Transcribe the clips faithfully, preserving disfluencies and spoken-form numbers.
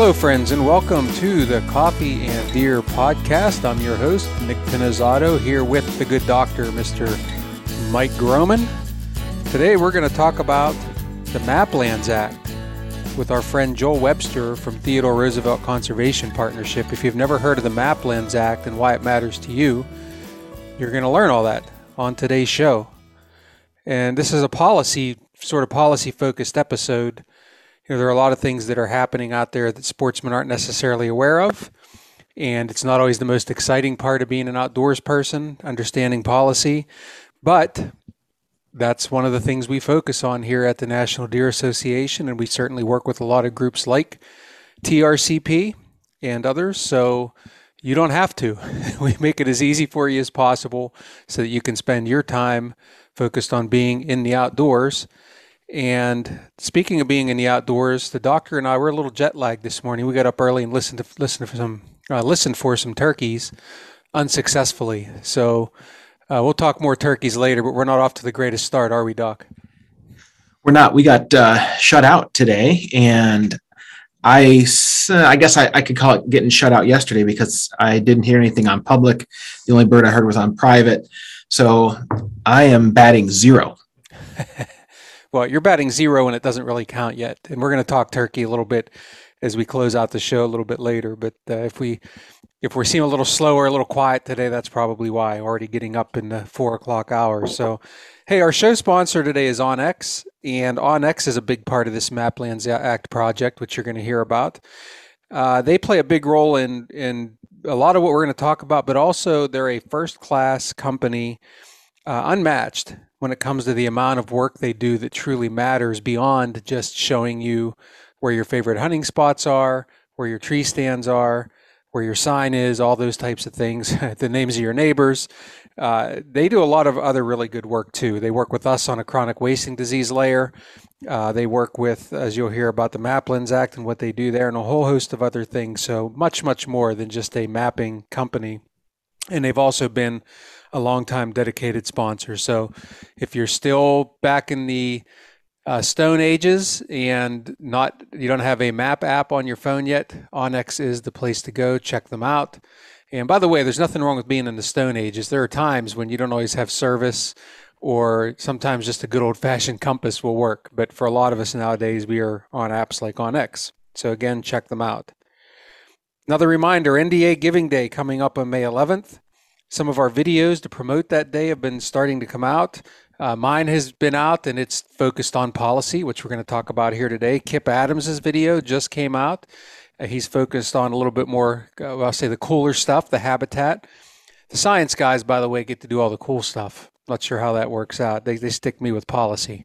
Hello, friends, and welcome to the Coffee and Deer podcast. I'm your host, Nick Pinozato, here with the good doctor, Mister Mike Groman. Today, we're going to talk about the MAPLand Act with our friend Joel Webster from Theodore Roosevelt Conservation Partnership. If you've never heard of the MAPLand Act and why it matters to you, you're going to learn all that on today's show. And this is a policy, sort of policy-focused episode. You know, there are a lot of things that are happening out there that sportsmen aren't necessarily aware of, and it's not always the most exciting part of being an outdoors person, understanding policy, but that's one of the things we focus on here at the National Deer Association, and we certainly work with a lot of groups like T R C P and others, so you don't have to. We make it as easy for you as possible so that you can spend your time focused on being in the outdoors. And speaking of being in the outdoors, the doctor and I were a little jet lagged this morning. We got up early and listened to listen for some uh, listened for some turkeys, unsuccessfully. So uh, we'll talk more turkeys later. But we're not off to the greatest start, are we, Doc? We're not. We got uh, shut out today, and I I guess I, I could call it getting shut out yesterday because I didn't hear anything on public. The only bird I heard was on private. So I am batting zero. Well, you're batting zero and it doesn't really count yet. And we're going to talk turkey a little bit as we close out the show a little bit later. But uh, if we, if we're seeing a little slower, a little quiet today, that's probably why. Already getting up in the four o'clock hour. So, hey, our show sponsor today is OnX. And OnX is a big part of this MAPLand Act project, which you're going to hear about. Uh, they play a big role in, in a lot of what we're going to talk about, but also they're a first-class company, uh, unmatched when it comes to the amount of work they do that truly matters beyond just showing you where your favorite hunting spots are, where your tree stands are, where your sign is, all those types of things, the names of your neighbors. Uh, they do a lot of other really good work too. They work with us on a chronic wasting disease layer. Uh, they work with, as you'll hear about the MAPLand Act and what they do there and a whole host of other things. So much, much more than just a mapping company. And they've also been a long-time dedicated sponsor. So if you're still back in the uh, Stone Ages and not you don't have a map app on your phone yet, OnX is the place to go. Check them out. And by the way, there's nothing wrong with being in the Stone Ages. There are times when you don't always have service or sometimes just a good old-fashioned compass will work. But for a lot of us nowadays, we are on apps like OnX. So again, check them out. Another reminder, N D A Giving Day coming up on May eleventh. Some of our videos to promote that day have been starting to come out. Uh, mine has been out and it's focused on policy, which we're going to talk about here today. Kip Adams' video just came out. Uh, he's focused on a little bit more, uh, I'll say the cooler stuff, the habitat. The science guys, by the way, get to do all the cool stuff. Not sure how that works out. They, they stick me with policy.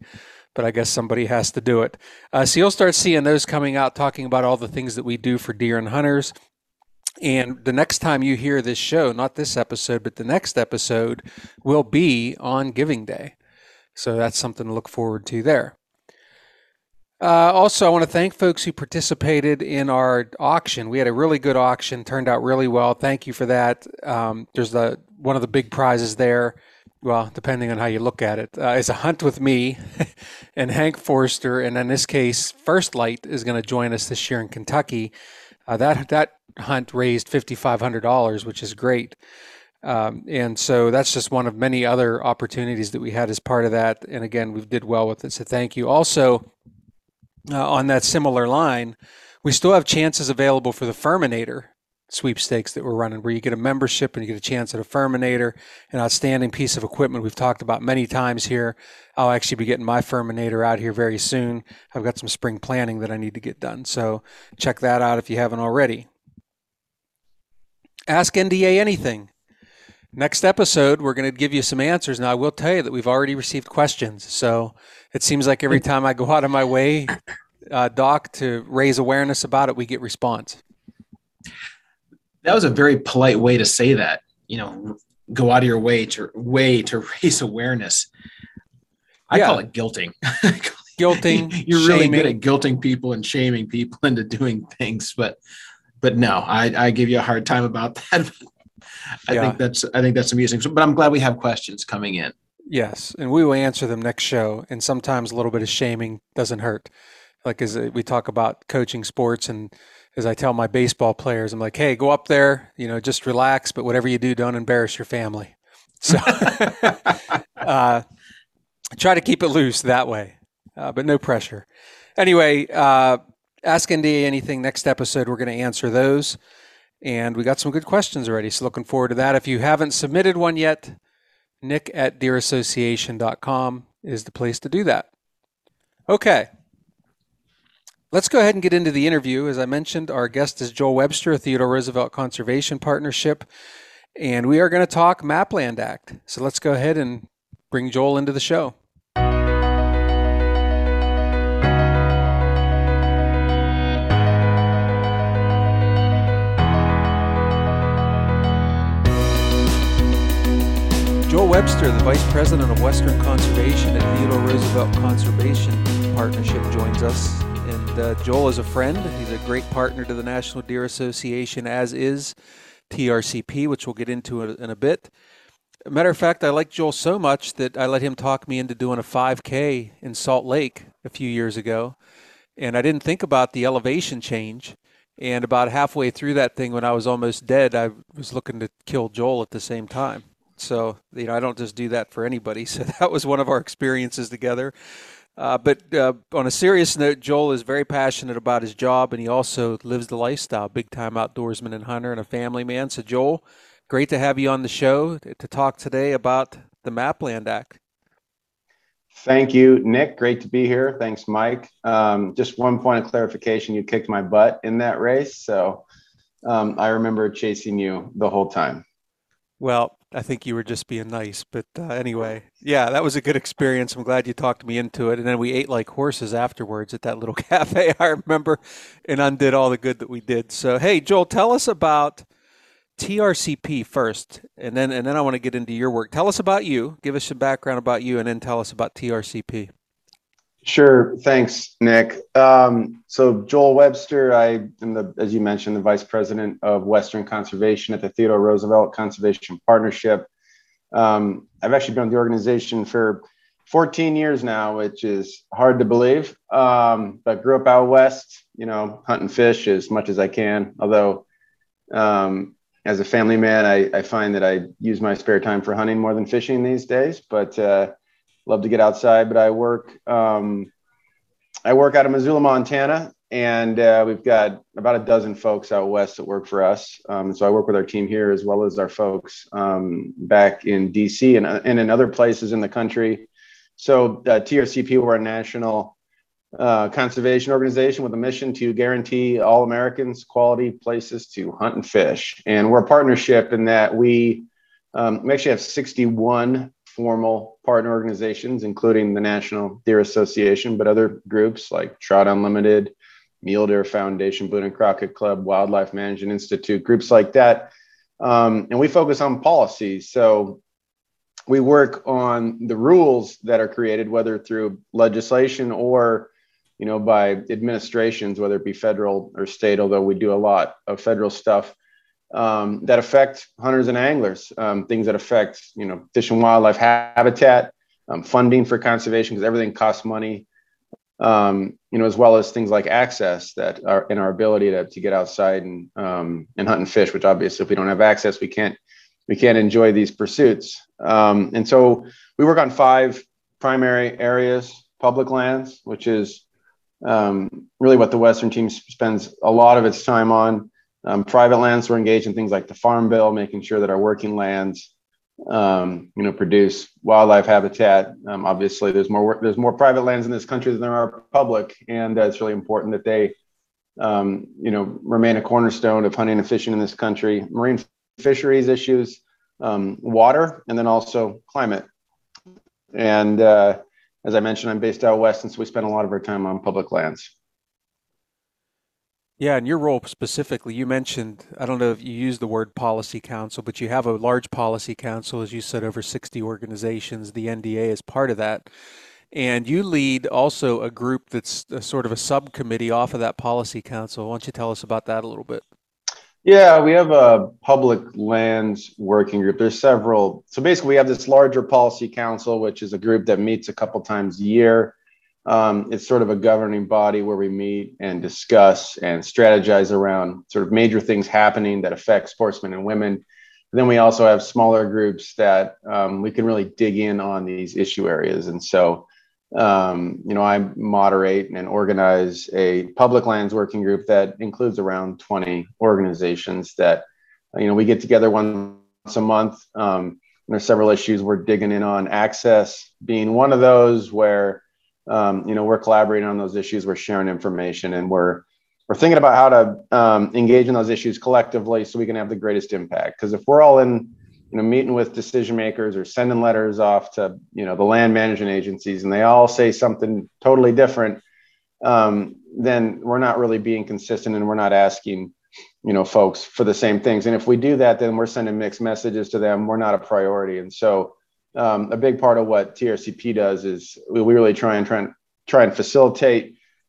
But I guess somebody has to do it. Uh, so you'll start seeing those coming out, talking about all the things that we do for deer and hunters. And the next time you hear this show, not this episode, but the next episode will be on Giving Day. So that's something to look forward to there. Uh, also, I want to thank folks who participated in our auction. We had a really good auction, turned out really well. Thank you for that. Um, there's the one of the big prizes there. Well, depending on how you look at it, uh, it's a hunt with me and Hank Forster. And in this case, First Light is going to join us this year in Kentucky. Uh, that that hunt raised five thousand five hundred dollars, which is great. Um, and so that's just one of many other opportunities that we had as part of that. And again, we did well with it. So thank you. Also, uh, on that similar line, we still have chances available for the Furminator sweepstakes that we're running, where you get a membership and you get a chance at a Furminator, an outstanding piece of equipment we've talked about many times here. I'll actually be getting my Furminator out here very soon. I've got some spring planning that I need to get done. So check that out if you haven't already. Ask N D A anything. Next episode, we're going to give you some answers. Now, I will tell you that we've already received questions. So it seems like every time I go out of my way, uh, Doc, to raise awareness about it, we get response. That was a very polite way to say that, you know, go out of your way to way to raise awareness. I yeah. call it guilting. Guilting. You're shaming. Really good at guilting people and shaming people into doing things. But but no, I, I give you a hard time about that. I yeah. think that's I think that's amusing. So, but I'm glad we have questions coming in. Yes. And we will answer them next show. And sometimes a little bit of shaming doesn't hurt. Like as we talk about coaching sports and is I tell my baseball players, I'm like, hey, go up there, you know, just relax, but whatever you do, don't embarrass your family. So uh, try to keep it loose that way, uh, but no pressure. Anyway, uh, ask N D A anything. Next episode, we're going to answer those. And we got some good questions already, so looking forward to that. If you haven't submitted one yet, Nick at deer association dot com is the place to do that. Okay. Let's go ahead and get into the interview. As I mentioned, our guest is Joel Webster, Theodore Roosevelt Conservation Partnership, and we are going to talk MAPLand Act. So let's go ahead and bring Joel into the show. Joel Webster, the Vice President of Western Conservation at Theodore Roosevelt Conservation Partnership, joins us. And uh, Joel is a friend. He's a great partner to the National Deer Association, as is T R C P, which we'll get into in a bit. Matter of fact, I like Joel so much that I let him talk me into doing a five K in Salt Lake a few years ago. And I didn't think about the elevation change. And about halfway through that thing, when I was almost dead, I was looking to kill Joel at the same time. So, you know, I don't just do that for anybody. So that was one of our experiences together. Uh, but uh, on a serious note, Joel is very passionate about his job, and he also lives the lifestyle, big-time outdoorsman and hunter and a family man. So, Joel, great to have you on the show to talk today about the MAPLand Act. Thank you, Nick. Great to be here. Thanks, Mike. Um, just one point of clarification. You kicked my butt in that race, so um, I remember chasing you the whole time. Well, I think you were just being nice, but uh, anyway, yeah, that was a good experience. I'm glad you talked me into it. And then we ate like horses afterwards at that little cafe, I remember, and undid all the good that we did. So, hey, Joel, tell us about T R C P first, and then and then I want to get into your work. Tell us about you. Give us some background about you, and then tell us about T R C P. Sure. Thanks, Nick. Um, so Joel Webster, I am, the, as you mentioned, the Vice President of Western Conservation at the Theodore Roosevelt Conservation Partnership. Um, I've actually been with the organization for fourteen years now, which is hard to believe. Um, but grew up out west, you know, hunting fish as much as I can. Although um, as a family man, I, I find that I use my spare time for hunting more than fishing these days. But uh love to get outside, but I work um, I work out of Missoula, Montana, and uh, we've got about a dozen folks out west that work for us. Um, so I work with our team here as well as our folks um, back in D C and, and in other places in the country. So uh, T R C P, we're a national uh, conservation organization with a mission to guarantee all Americans quality places to hunt and fish. And we're a partnership in that we, um, we actually have sixty-one formal partner organizations, including the National Deer Association, but other groups like Trout Unlimited, Mule Deer Foundation, Boone and Crockett Club, Wildlife Management Institute, groups like that. Um, and we focus on policy. So we work on the rules that are created, whether through legislation or, you know, by administrations, whether it be federal or state, although we do a lot of federal stuff. Um, that affect hunters and anglers, um, things that affect, you know, fish and wildlife habitat, um, funding for conservation, because everything costs money, um, you know, as well as things like access that are in our ability to, to get outside and, um, and hunt and fish, which obviously if we don't have access, we can't, we can't enjoy these pursuits. Um, and so we work on five primary areas: public lands, which is um, really what the Western team spends a lot of its time on. Um, private lands, we're engaged in things like the Farm Bill, making sure that our working lands, um, you know, produce wildlife habitat. Um, obviously, there's more work, there's more private lands in this country than there are public, and uh, it's really important that they, um, you know, remain a cornerstone of hunting and fishing in this country. Marine fisheries issues, um, water, and then also climate. And uh, as I mentioned, I'm based out west, and so we spend a lot of our time on public lands. Yeah, and your role specifically, you mentioned, I don't know if you use the word policy council, but you have a large policy council, as you said, over sixty organizations. The N D A is part of that. And you lead also a group that's a sort of a subcommittee off of that policy council. Why don't you tell us about that a little bit? Yeah, we have a public lands working group. There's several. So basically, we have this larger policy council, which is a group that meets a couple times a year. Um, it's sort of a governing body where we meet and discuss and strategize around sort of major things happening that affect sportsmen and women. And then we also have smaller groups that um, we can really dig in on these issue areas. And so, um, you know, I moderate and organize a public lands working group that includes around twenty organizations that, you know, we get together once a month. Um, and there's several issues we're digging in on, access being one of those where, Um, you know, we're collaborating on those issues, we're sharing information, and we're we're thinking about how to um, engage in those issues collectively so we can have the greatest impact. Because if we're all in, you know, meeting with decision makers or sending letters off to, you know, the land management agencies, and they all say something totally different, um, then we're not really being consistent and we're not asking, you know, folks for the same things. And if we do that, then we're sending mixed messages to them. We're not a priority. And so Um, a big part of what T R C P does is we really try and try and try and facilitate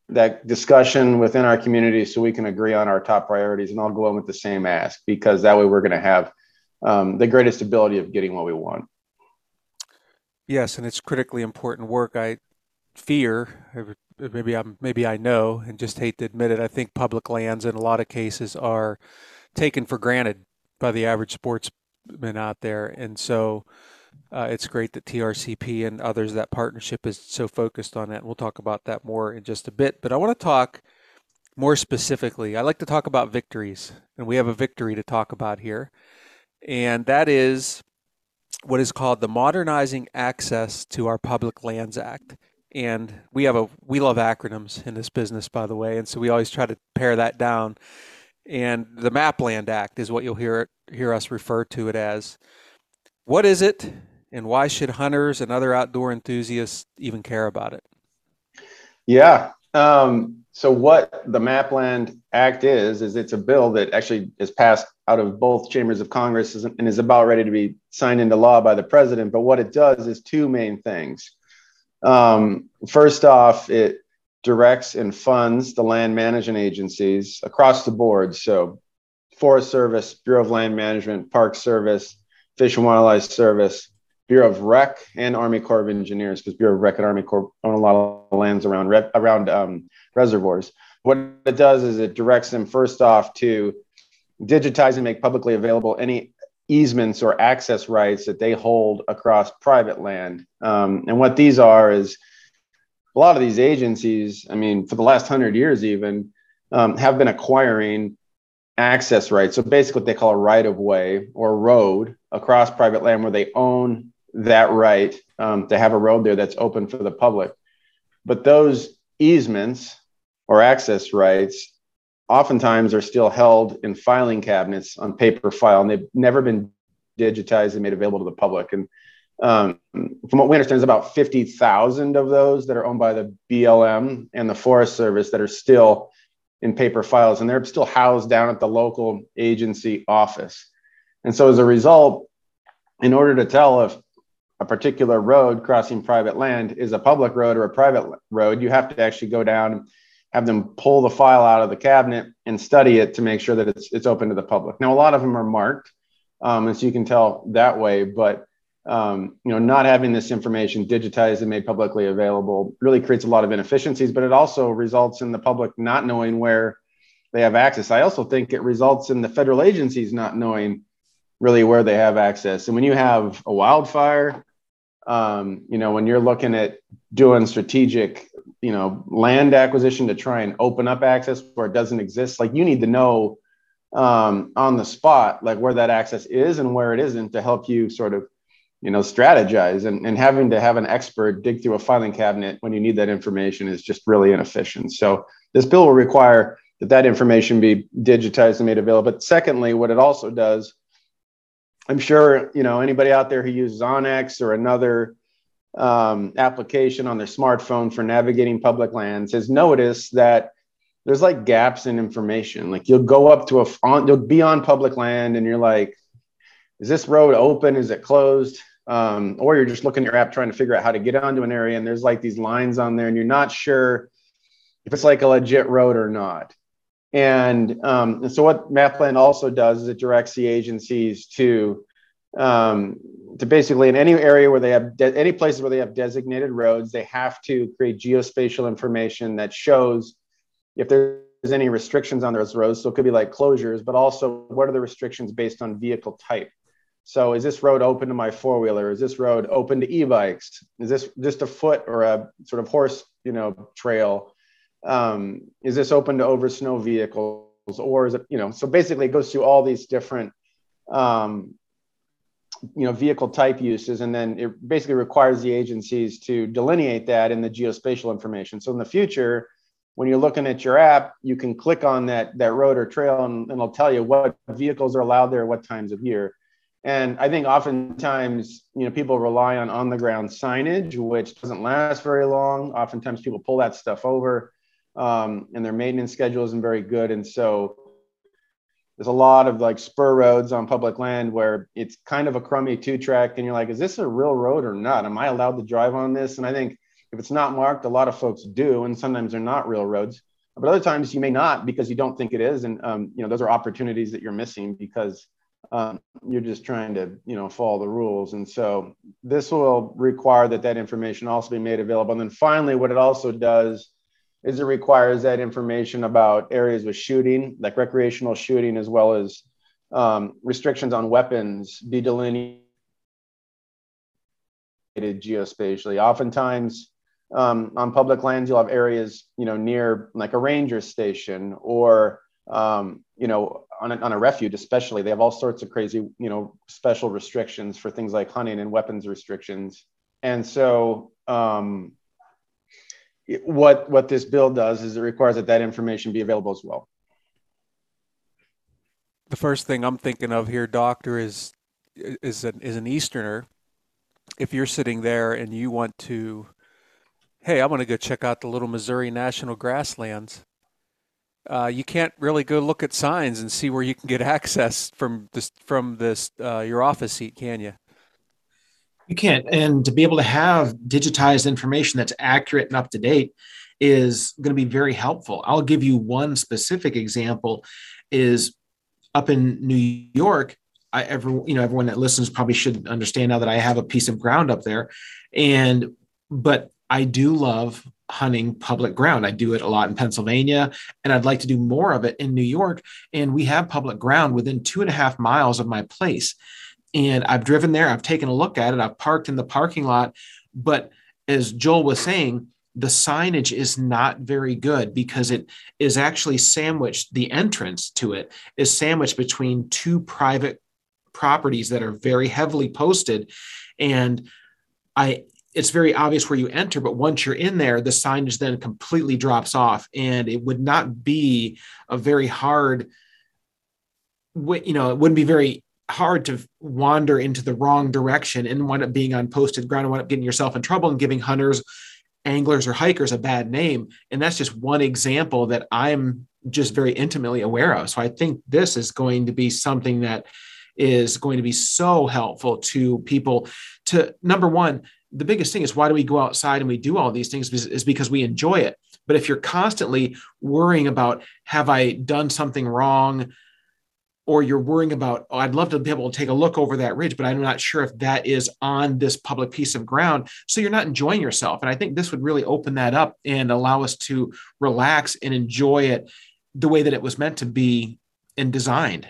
that discussion within our community so we can agree on our top priorities and all go in with the same ask, because that way we're going to have um, the greatest ability of getting what we want. Yes, and it's critically important work. I fear, maybe I'm, maybe I know, and just hate to admit it, I think public lands in a lot of cases are taken for granted by the average sportsman out there, and so Uh, it's great that T R C P and others, that partnership, is so focused on that. We'll talk about that more in just a bit. But I want to talk more specifically. I like to talk about victories, and we have a victory to talk about here. And that is what is called the Modernizing Access to Our Public Lands Act. And we have a we love acronyms in this business, by the way, and so we always try to pare that down. And the MAPLand Act is what you'll hear hear us refer to it as. What is it? And why should hunters and other outdoor enthusiasts even care about it? Yeah. Um, so what the MAPLand Act is, is it's a bill that actually is passed out of both chambers of Congress and is about ready to be signed into law by the president. But what it does is two main things. Um, first off, it directs and funds the land management agencies across the board. So Forest Service, Bureau of Land Management, Park Service, Fish and Wildlife Service, Bureau of Rec, and Army Corps of Engineers, because Bureau of Rec and Army Corps own a lot of lands around around um, reservoirs. What it does is it directs them, first off, to digitize and make publicly available any easements or access rights that they hold across private land. Um, and what these are is a lot of these agencies, I mean, for the last hundred years even, um, have been acquiring access rights. So basically what they call a right of way or road across private land where they own that right um, to have a road there that's open for the public. But those easements or access rights oftentimes are still held in filing cabinets on paper file, and they've never been digitized and made available to the public. And um, from what we understand, there's about fifty thousand of those that are owned by the B L M and the Forest Service that are still in paper files, and they're still housed down at the local agency office. And so as a result, in order to tell if a particular road crossing private land is a public road or a private road, you have to actually go down and have them pull the file out of the cabinet and study it to make sure that it's it's open to the public. Now, a lot of them are marked, um, and so you can tell that way, but um, you know, not having this information digitized and made publicly available really creates a lot of inefficiencies, but it also results in the public not knowing where they have access. I also think it results in the federal agencies not knowing really where they have access. And when you have a wildfire, um, you know, when you're looking at doing strategic, you know, land acquisition to try and open up access where it doesn't exist, like you need to know um, on the spot, like where that access is and where it isn't to help you sort of, you know, strategize, and, and having to have an expert dig through a filing cabinet when you need that information is just really inefficient. So this bill will require that that information be digitized and made available. But secondly, what it also does, I'm sure, you know, anybody out there who uses Onyx or another um, application on their smartphone for navigating public lands has noticed that there's like gaps in information. Like you'll go up to a, on, you'll be on public land and you're like, is this road open? Is it closed? Um, or you're just looking at your app trying to figure out how to get onto an area, and there's like these lines on there and you're not sure if it's like a legit road or not. And, um, and so what MAPLand also does is it directs the agencies to um, to basically in any area where they have, de- any places where they have designated roads, they have to create geospatial information that shows if there's any restrictions on those roads. So it could be like closures, but also what are the restrictions based on vehicle type? So is this road open to my four-wheeler? Is this road open to e-bikes? Is this just a foot or a sort of horse, you know, trail? Um, is this open to over snow vehicles? Or is it, you know, so basically it goes through all these different, um, you know, vehicle type uses. And then it basically requires the agencies to delineate that in the geospatial information. So in the future, when you're looking at your app, you can click on that, that road or trail and, and it'll tell you what vehicles are allowed there, what times of year. And I think oftentimes, you know, people rely on on-the-ground signage, which doesn't last very long. Oftentimes people pull that stuff over, um, and their maintenance schedule isn't very good. And so there's a lot of like spur roads on public land where it's kind of a crummy two-track. And you're like, is this a real road or not? Am I allowed to drive on this? And I think if it's not marked, a lot of folks do. And sometimes they're not real roads. But other times you may not because you don't think it is. And, um, you know, those are opportunities that you're missing because Um, you're just trying to, you know, follow the rules. And so this will require that that information also be made available. And then finally, what it also does is it requires that information about areas with shooting, like recreational shooting, as well as um, restrictions on weapons be delineated geospatially. Oftentimes um, on public lands, you'll have areas, you know, near like a ranger station or, um, you know, On a, on a refuge, especially, they have all sorts of crazy, you know, special restrictions for things like hunting and weapons restrictions. And so, um, it, what what this bill does is it requires that that information be available as well. The first thing I'm thinking of here, Doctor, is is an is an Easterner. If you're sitting there and you want to, hey, I'm going to go check out the Little Missouri National Grasslands. Uh, you can't really go look at signs and see where you can get access from this from this uh, your office seat, can you? You can't. And to be able to have digitized information that's accurate and up to date is going to be very helpful. I'll give you one specific example: is up in New York. I every you know everyone that listens probably should understand now that I have a piece of ground up there, and but I do love hunting public ground. I do it a lot in Pennsylvania, and I'd like to do more of it in New York. And we have public ground within two and a half miles of my place. And I've driven there, I've taken a look at it, I've parked in the parking lot. But as Joel was saying, the signage is not very good because it is actually sandwiched. The entrance to it is sandwiched between two private properties that are very heavily posted. And I It's very obvious where you enter, but once you're in there, the signage then completely drops off, and it would not be a very hard, you know, it wouldn't be very hard to wander into the wrong direction and wind up being on posted ground and wind up getting yourself in trouble and giving hunters, anglers, or hikers a bad name. And that's just one example that I'm just very intimately aware of. So I think this is going to be something that is going to be so helpful to people to, number one, the biggest thing is why do we go outside and we do all these things is because we enjoy it. But if you're constantly worrying about, have I done something wrong? Or you're worrying about, oh, I'd love to be able to take a look over that ridge, but I'm not sure if that is on this public piece of ground. So you're not enjoying yourself. And I think this would really open that up and allow us to relax and enjoy it the way that it was meant to be and designed.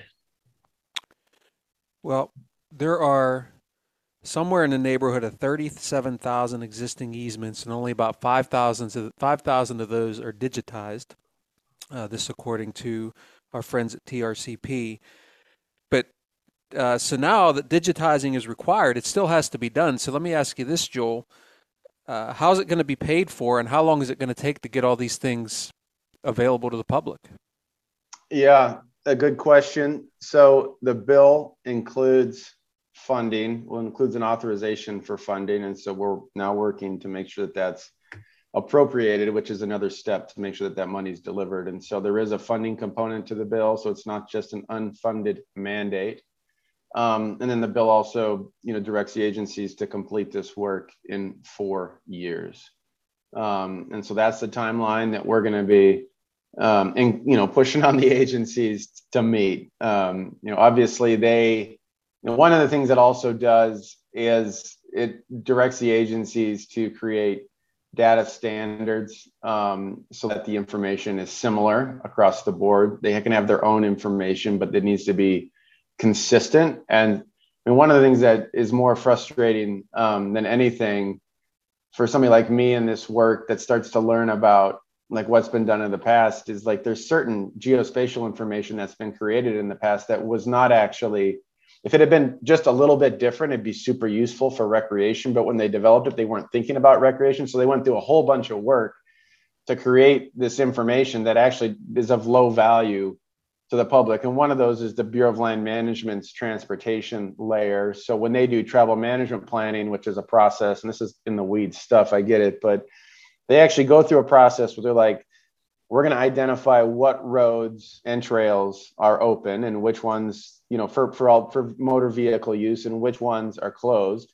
Well, there are somewhere in the neighborhood of thirty-seven thousand existing easements, and only about five thousand of those are digitized. Uh, this according to our friends at T R C P. But uh, so now that digitizing is required, it still has to be done. So let me ask you this, Joel. Uh, how's it going to be paid for, and how long is it going to take to get all these things available to the public? Yeah, a good question. So the bill includes funding, well, includes an authorization for funding. And so we're now working to make sure that that's appropriated, which is another step to make sure that that money is delivered. And so there is a funding component to the bill. So it's not just an unfunded mandate. Um, and then the bill also, you know, directs the agencies to complete this work in four years. Um, and so that's the timeline that we're going to be um, and, you know, pushing on the agencies to meet. Um, you know, obviously they And one of the things it also does is it directs the agencies to create data standards um, so that the information is similar across the board. They can have their own information, but it needs to be consistent. And, and one of the things that is more frustrating um, than anything for somebody like me in this work that starts to learn about like what's been done in the past is like there's certain geospatial information that's been created in the past that was not actually, if it had been just a little bit different, it'd be super useful for recreation. But when they developed it, they weren't thinking about recreation. So they went through a whole bunch of work to create this information that actually is of low value to the public. And one of those is the Bureau of Land Management's transportation layer. So when they do travel management planning, which is a process, and this is in the weeds stuff, I get it, but they actually go through a process where they're like, we're going to identify what roads and trails are open and which ones, you know, for, for all for motor vehicle use and which ones are closed.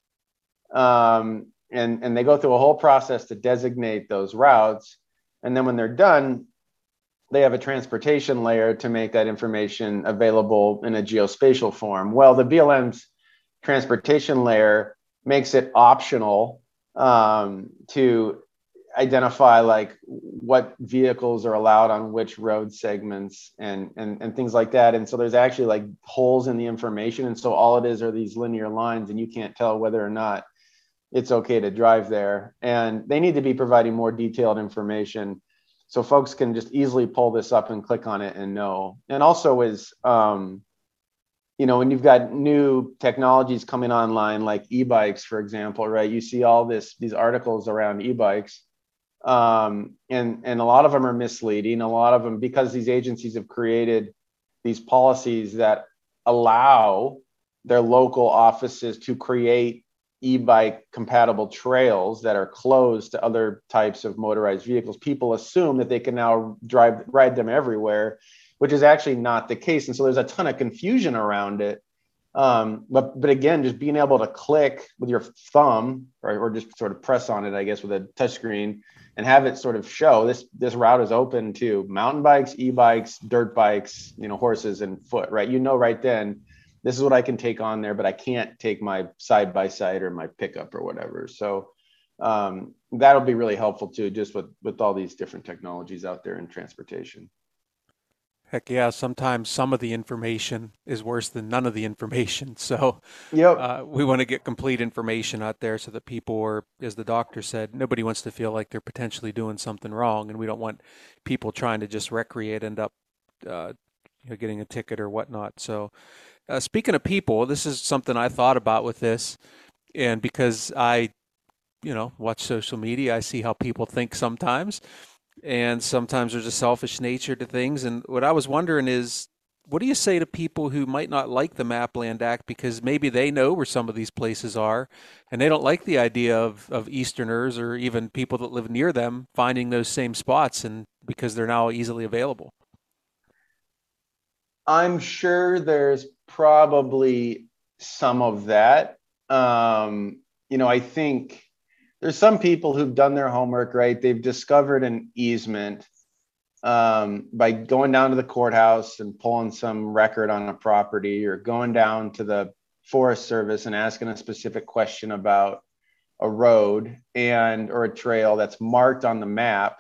Um, and, and they go through a whole process to designate those routes. And then when they're done, they have a transportation layer to make that information available in a geospatial form. Well, the B L M's transportation layer makes it optional um, to identify like what vehicles are allowed on which road segments and, and and things like that. And so there's actually like holes in the information. And so all it is are these linear lines and you can't tell whether or not it's okay to drive there. And they need to be providing more detailed information so folks can just easily pull this up and click on it and know. And also is, um, you know, when you've got new technologies coming online, like e-bikes, for example, right? You see all this, these articles around e-bikes. Um, and, and a lot of them are misleading, a lot of them, because these agencies have created these policies that allow their local offices to create e-bike compatible trails that are closed to other types of motorized vehicles. People assume that they can now drive, ride them everywhere, which is actually not the case. And so there's a ton of confusion around it. Um, but, but again, just being able to click with your thumb or, or just sort of press on it, I guess, with a touchscreen and have it sort of show this, this route is open to mountain bikes, e-bikes, dirt bikes, you know, horses and foot, right? You know, right then, this is what I can take on there, but I can't take my side-by-side or my pickup or whatever. So, um, that'll be really helpful too, just with, with all these different technologies out there in transportation. Heck yeah, sometimes some of the information is worse than none of the information. So yep. uh, we want to get complete information out there so that people are, as the doctor said, nobody wants to feel like they're potentially doing something wrong. And we don't want people trying to just recreate, end up uh, you know, getting a ticket or whatnot. So uh, speaking of people, this is something I thought about with this. And because I, you know, watch social media, I see how people think sometimes. And sometimes there's a selfish nature to things. And what I was wondering is, what do you say to people who might not like the MAPLand Act because maybe they know where some of these places are and they don't like the idea of, of Easterners or even people that live near them finding those same spots and because they're now easily available? I'm sure there's probably some of that. Um, you know, I think there's some people who've done their homework, right? They've discovered an easement um, by going down to the courthouse and pulling some record on a property or going down to the Forest Service and asking a specific question about a road and or a trail that's marked on the map.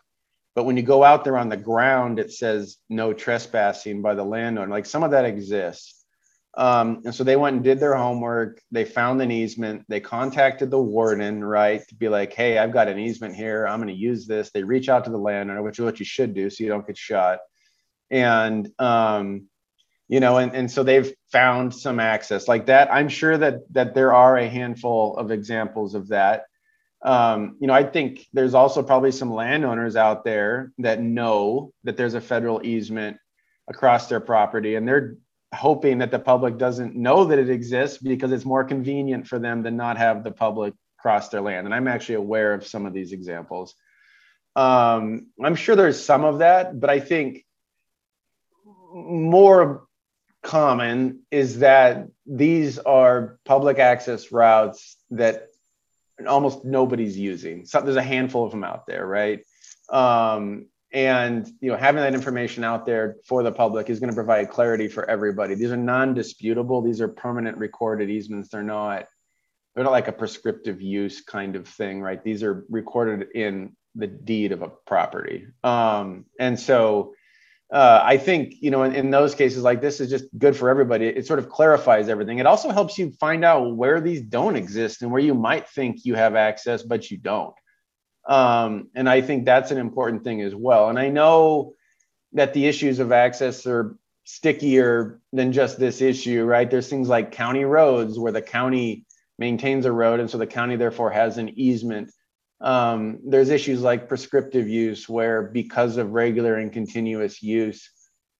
But when you go out there on the ground, it says no trespassing by the landowner. Like some of that exists. Um, and so they went and did their homework. They found an easement. They contacted the warden, right, to be like, hey, I've got an easement here. I'm going to use this. They reach out to the landowner, which is what you should do so you don't get shot. And, um, you know, and, and so they've found some access like that. I'm sure that that there are a handful of examples of that. Um, you know, I think there's also probably some landowners out there that know that there's a federal easement across their property and they're hoping that the public doesn't know that it exists because it's more convenient for them to not have the public cross their land. And I'm actually aware of some of these examples. Um, I'm sure there's some of that, but I think more common is that these are public access routes that almost nobody's using. So there's a handful of them out there, right? Um, And you know, having that information out there for the public is going to provide clarity for everybody. These are non-disputable. These are permanent recorded easements. They're not, they're not like a prescriptive use kind of thing, right? These are recorded in the deed of a property. Um, and so uh, I think, you know, in, in those cases, like this is just good for everybody. It sort of clarifies everything. It also helps you find out where these don't exist and where you might think you have access, but you don't. Um, and I think that's an important thing as well. And I know that the issues of access are stickier than just this issue, right? There's things like county roads where the county maintains a road. And so the county therefore has an easement. Um, there's issues like prescriptive use where because of regular and continuous use,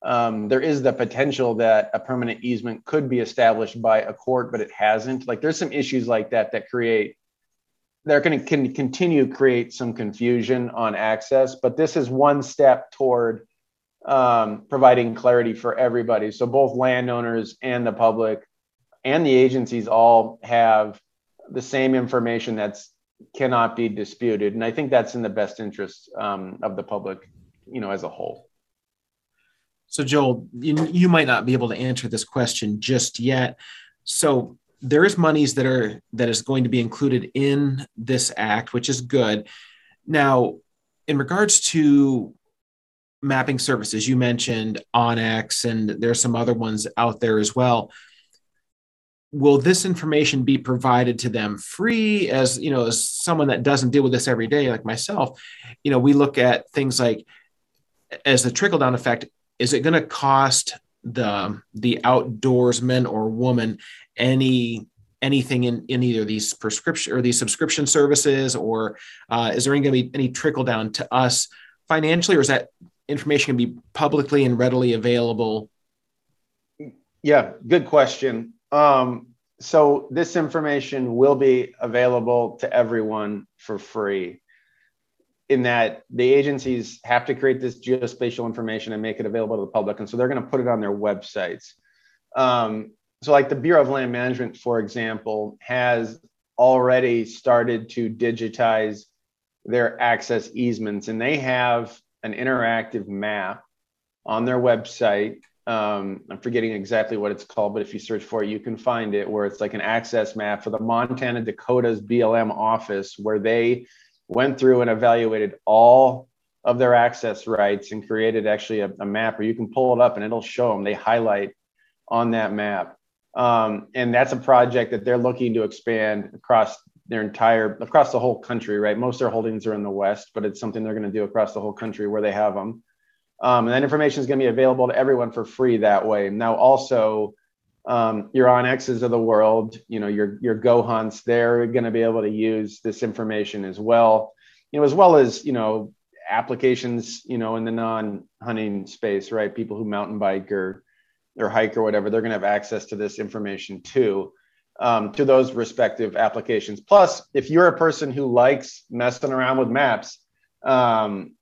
um, there is the potential that a permanent easement could be established by a court, but it hasn't. Like there's some issues like that that create They're going to can continue to create some confusion on access, but this is one step toward um, providing clarity for everybody. So both landowners and the public and the agencies all have the same information that's cannot be disputed. And I think that's in the best interest um, of the public, you know, as a whole. So Joel, you, you might not be able to answer this question just yet. So there is monies that are that is going to be included in this act, which is good. Now, in regards to mapping services, you mentioned OnX, and there are some other ones out there as well. Will this information be provided to them free? As you know, as someone that doesn't deal with this every day, like myself, you know, we look at things like as the trickle-down effect. Is it going to cost the the outdoorsman or woman any anything in, in either these prescription or these subscription services, or uh, is there going to be any trickle down to us financially, or is that information going to be publicly and readily available? Yeah, good question. Um, so this information will be available to everyone for free, in that the agencies have to create this geospatial information and make it available to the public. And so they're going to put it on their websites. Um, so like the Bureau of Land Management, for example, has already started to digitize their access easements. And they have an interactive map on their website. Um, I'm forgetting exactly what it's called, but if you search for it, you can find it, where it's like an access map for the Montana Dakota's B L M office, where they went through and evaluated all of their access rights and created actually a, a map where you can pull it up and it'll show them. They highlight on that map. Um, and that's a project that they're looking to expand across their entire, across the whole country, right? Most of their holdings are in the West, but it's something they're going to do across the whole country where they have them. Um, and that information is going to be available to everyone for free that way. Now also, Um, your OnXs of the world, you know, your, your GoHunts, they're going to be able to use this information as well, you know, as well as, you know, applications, you know, in the non-hunting space, right? People who mountain bike or, or hike or whatever, they're going to have access to this information too, um, to those respective applications. Plus, if you're a person who likes messing around with maps, um,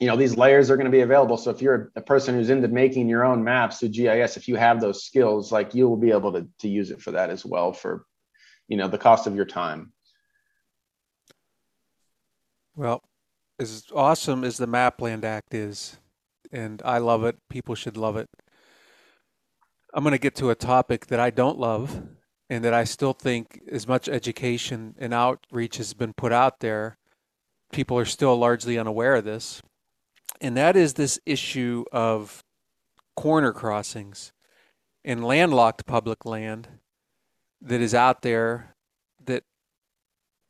you know, these layers are going to be available. So if you're a person who's into making your own maps through G I S, if you have those skills, like you will be able to, to use it for that as well, for, you know, the cost of your time. Well, as awesome as the MAPLand Act is, and I love it, people should love it. I'm going to get to a topic that I don't love and that I still think as much education and outreach has been put out there, people are still largely unaware of this. And that is this issue of corner crossings and landlocked public land that is out there, that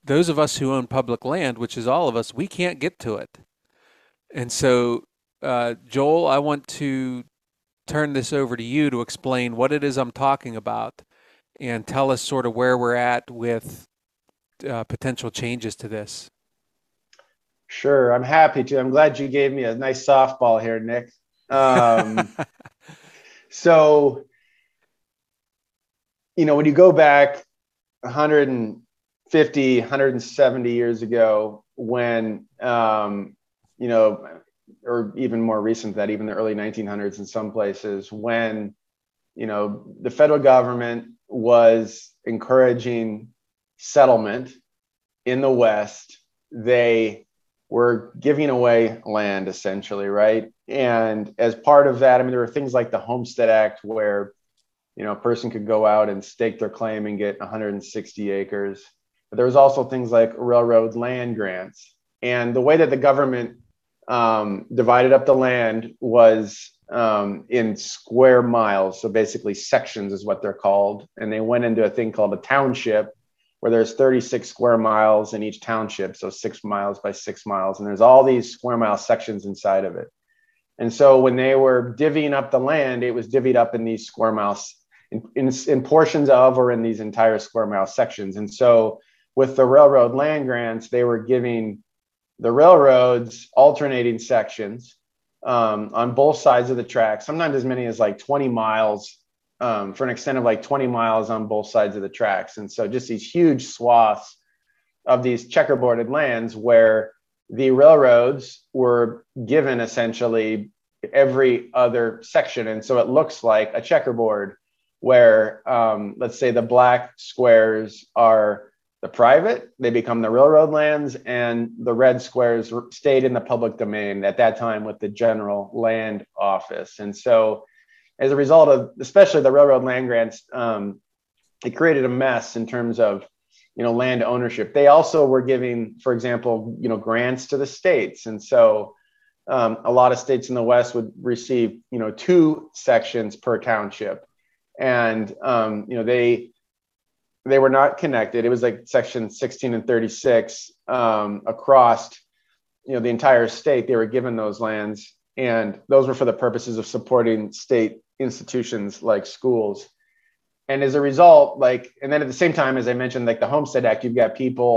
those of us who own public land, which is all of us, we can't get to it. And so, uh, Joel, I want to turn this over to you to explain what it is I'm talking about and tell us sort of where we're at with uh, potential changes to this. Sure, I'm happy to. I'm glad you gave me a nice softball here, Nick. Um, so, you know, when you go back one hundred fifty, one hundred seventy years ago, when, um, you know, or even more recent than that, even the early nineteen hundreds in some places, when, you know, the federal government was encouraging settlement in the West, they we're giving away land essentially, right? And as part of that, I mean, there were things like the Homestead Act where, you know, a person could go out and stake their claim and get one hundred sixty acres. But there was also things like railroad land grants. And the way that the government um, divided up the land was um, in square miles. So basically sections is what they're called. And they went into a thing called a township, where there's thirty-six square miles in each township, so six miles by six miles. And there's all these square mile sections inside of it. And so when they were divvying up the land, it was divvied up in these square miles, in, in, in portions of, or in these entire square mile sections. And so with the railroad land grants, they were giving the railroads alternating sections um, on both sides of the track, sometimes as many as like twenty miles, Um, for an extent of like twenty miles on both sides of the tracks. And so just these huge swaths of these checkerboarded lands where the railroads were given essentially every other section. And so it looks like a checkerboard where, um, let's say the black squares are the private, they become the railroad lands, and the red squares stayed in the public domain at that time with the General Land Office. And so as a result of, especially the railroad land grants, um, it created a mess in terms of, you know, land ownership. They also were giving, for example, you know, grants to the states. And so um, a lot of states in the West would receive, you know, two sections per township. And, um, you know, they, they were not connected. It was like section sixteen and thirty-six um, across, you know, the entire state. They were given those lands. And those were for the purposes of supporting state institutions like schools. And as a result, like, and then at the same time, as I mentioned, like the Homestead Act, you've got people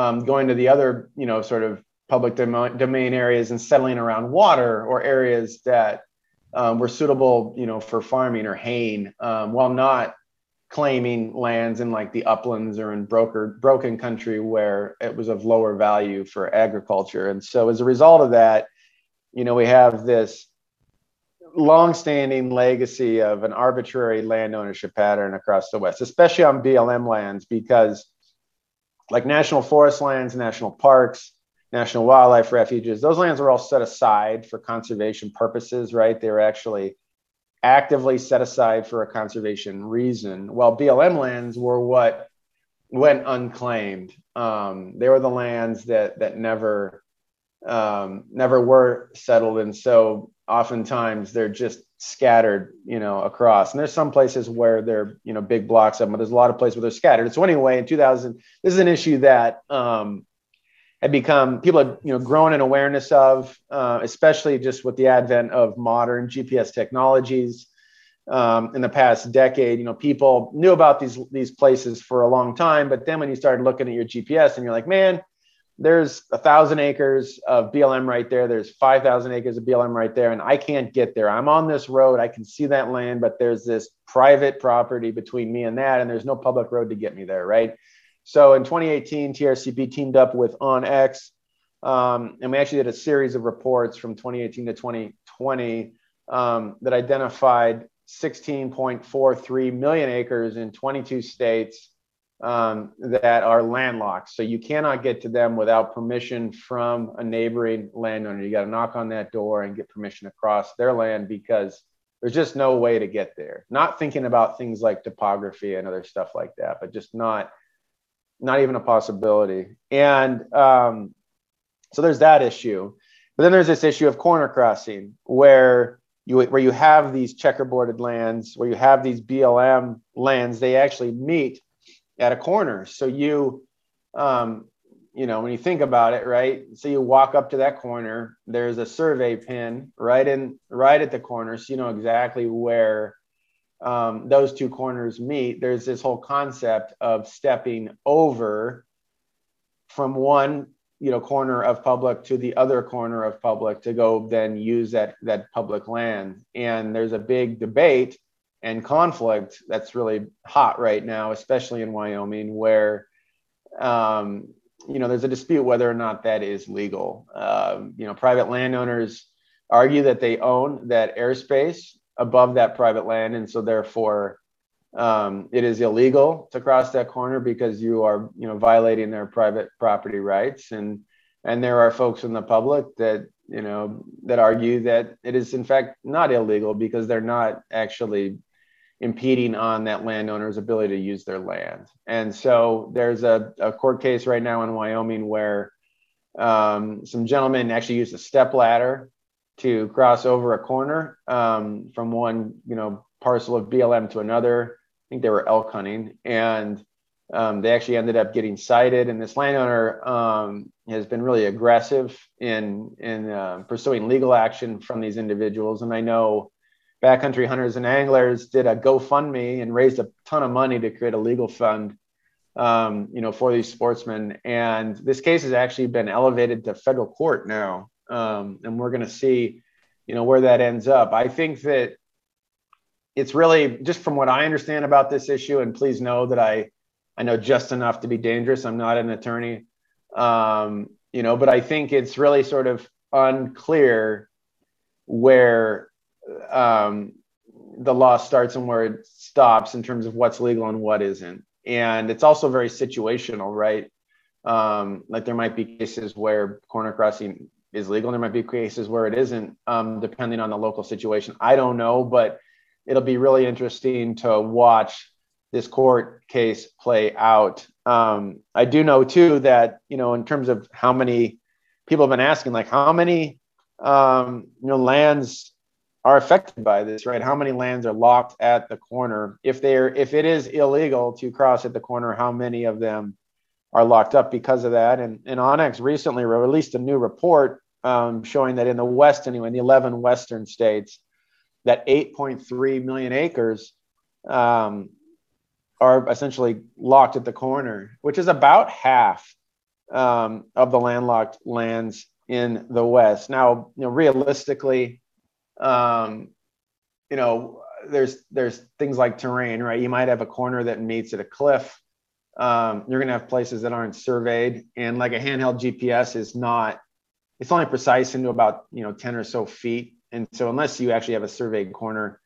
um, going to the other, you know, sort of public dom- domain areas and settling around water or areas that um, were suitable, you know, for farming or haying, um, while not claiming lands in like the uplands or in broker, broken country where it was of lower value for agriculture. And so as a result of that, you know, we have this longstanding legacy of an arbitrary land ownership pattern across the West, especially on B L M lands, because like national forest lands, national parks, national wildlife refuges, those lands were all set aside for conservation purposes, right? They were actually actively set aside for a conservation reason, while B L M lands were what went unclaimed. Um, they were the lands that that never... um, never were settled. And so oftentimes they're just scattered, you know, across, and there's some places where they're, you know, big blocks of them, but there's a lot of places where they're scattered. So anyway, in two thousand, this is an issue that, um, had become, people had, you know, grown in awareness of, uh, especially just with the advent of modern G P S technologies, um, in the past decade. You know, people knew about these, these places for a long time, but then when you started looking at your G P S and you're like, man, there's a thousand acres of B L M right there. There's five thousand acres of B L M right there. And I can't get there. I'm on this road. I can see that land, but there's this private property between me and that, and there's no public road to get me there. Right. So in twenty eighteen, T R C P teamed up with OnX. Um, and we actually did a series of reports from twenty eighteen to twenty twenty um, that identified sixteen point four three million acres in twenty-two states. Um, that are landlocked. So you cannot get to them without permission from a neighboring landowner. You got to knock on that door and get permission across their land, because there's just no way to get there. Not thinking about things like topography and other stuff like that, but just not, not even a possibility. And um, so there's that issue. But then there's this issue of corner crossing, where you, where you have these checkerboarded lands, where you have these B L M lands, they actually meet at a corner. So you, um, you know, when you think about it, right? So you walk up to that corner, there's a survey pin right in, right at the corner. So you know exactly where um, those two corners meet. There's this whole concept of stepping over from one, you know, corner of public to the other corner of public to go then use that, that public land. And there's a big debate and conflict that's really hot right now, especially in Wyoming, where, um, you know, there's a dispute whether or not that is legal. Uh, you know, private landowners argue that they own that airspace above that private land. And so therefore, um, it is illegal to cross that corner because you are, you know, violating their private property rights. And And there are folks in the public that, you know, that argue that it is in fact not illegal because they're not actually impeding on that landowner's ability to use their land. And so there's a, a court case right now in Wyoming where um, some gentlemen actually used a stepladder to cross over a corner um, from one, you know, parcel of B L M to another. I think they were elk hunting, and um, they actually ended up getting cited. And this landowner um, has been really aggressive in in uh, pursuing legal action from these individuals. And I know Backcountry Hunters and Anglers did a GoFundMe and raised a ton of money to create a legal fund, um, you know, for these sportsmen. And this case has actually been elevated to federal court now. Um, and we're going to see, you know, where that ends up. I think that it's really just from what I understand about this issue. And please know that I, I know just enough to be dangerous. I'm not an attorney, um, you know, but I think it's really sort of unclear where um, the law starts and where it stops in terms of what's legal and what isn't. And it's also very situational, right? Um, like there might be cases where corner crossing is legal. There might be cases where it isn't, um, depending on the local situation. I don't know, but it'll be really interesting to watch this court case play out. Um, I do know too that, you know, in terms of how many people have been asking, like how many, um, you know, lands are affected by this, right? How many lands are locked at the corner? If they're, if it is illegal to cross at the corner, how many of them are locked up because of that? And, and Onyx recently released a new report Um, showing that in the West, anyway, in the eleven Western states, that eight point three million acres um, are essentially locked at the corner, which is about half um, of the landlocked lands in the West. Now, you know, realistically, um, you know, there's there's things like terrain, right? You might have a corner that meets at a cliff. Um, you're going to have places that aren't surveyed, and like a handheld G P S is not. It's only precise into about, you know, ten or so feet. And so unless you actually have a surveyed corner,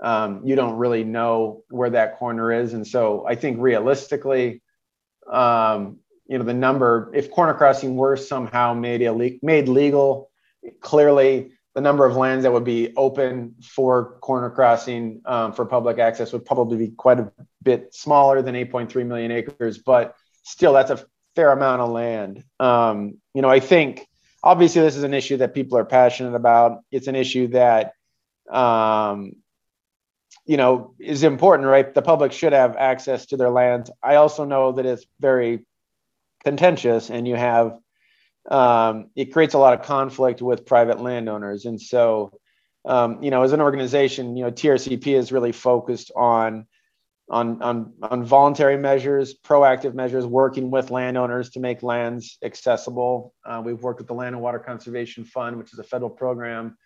um, you don't really know where that corner is. And so I think realistically, um, you know, the number, if corner crossing were somehow made, ille- made legal, clearly the number of lands that would be open for corner crossing um, for public access would probably be quite a bit smaller than eight point three million acres, but still that's a fair amount of land. Um, you know, I think, obviously, this is an issue that people are passionate about. It's an issue that, um, you know, is important, right? The public should have access to their lands. I also know that it's very contentious, and you have, um, it creates a lot of conflict with private landowners. And so, um, you know, as an organization, you know, T R C P is really focused on On, on, on voluntary measures, proactive measures, working with landowners to make lands accessible. Uh, we've worked with the Land and Water Conservation Fund, which is a federal program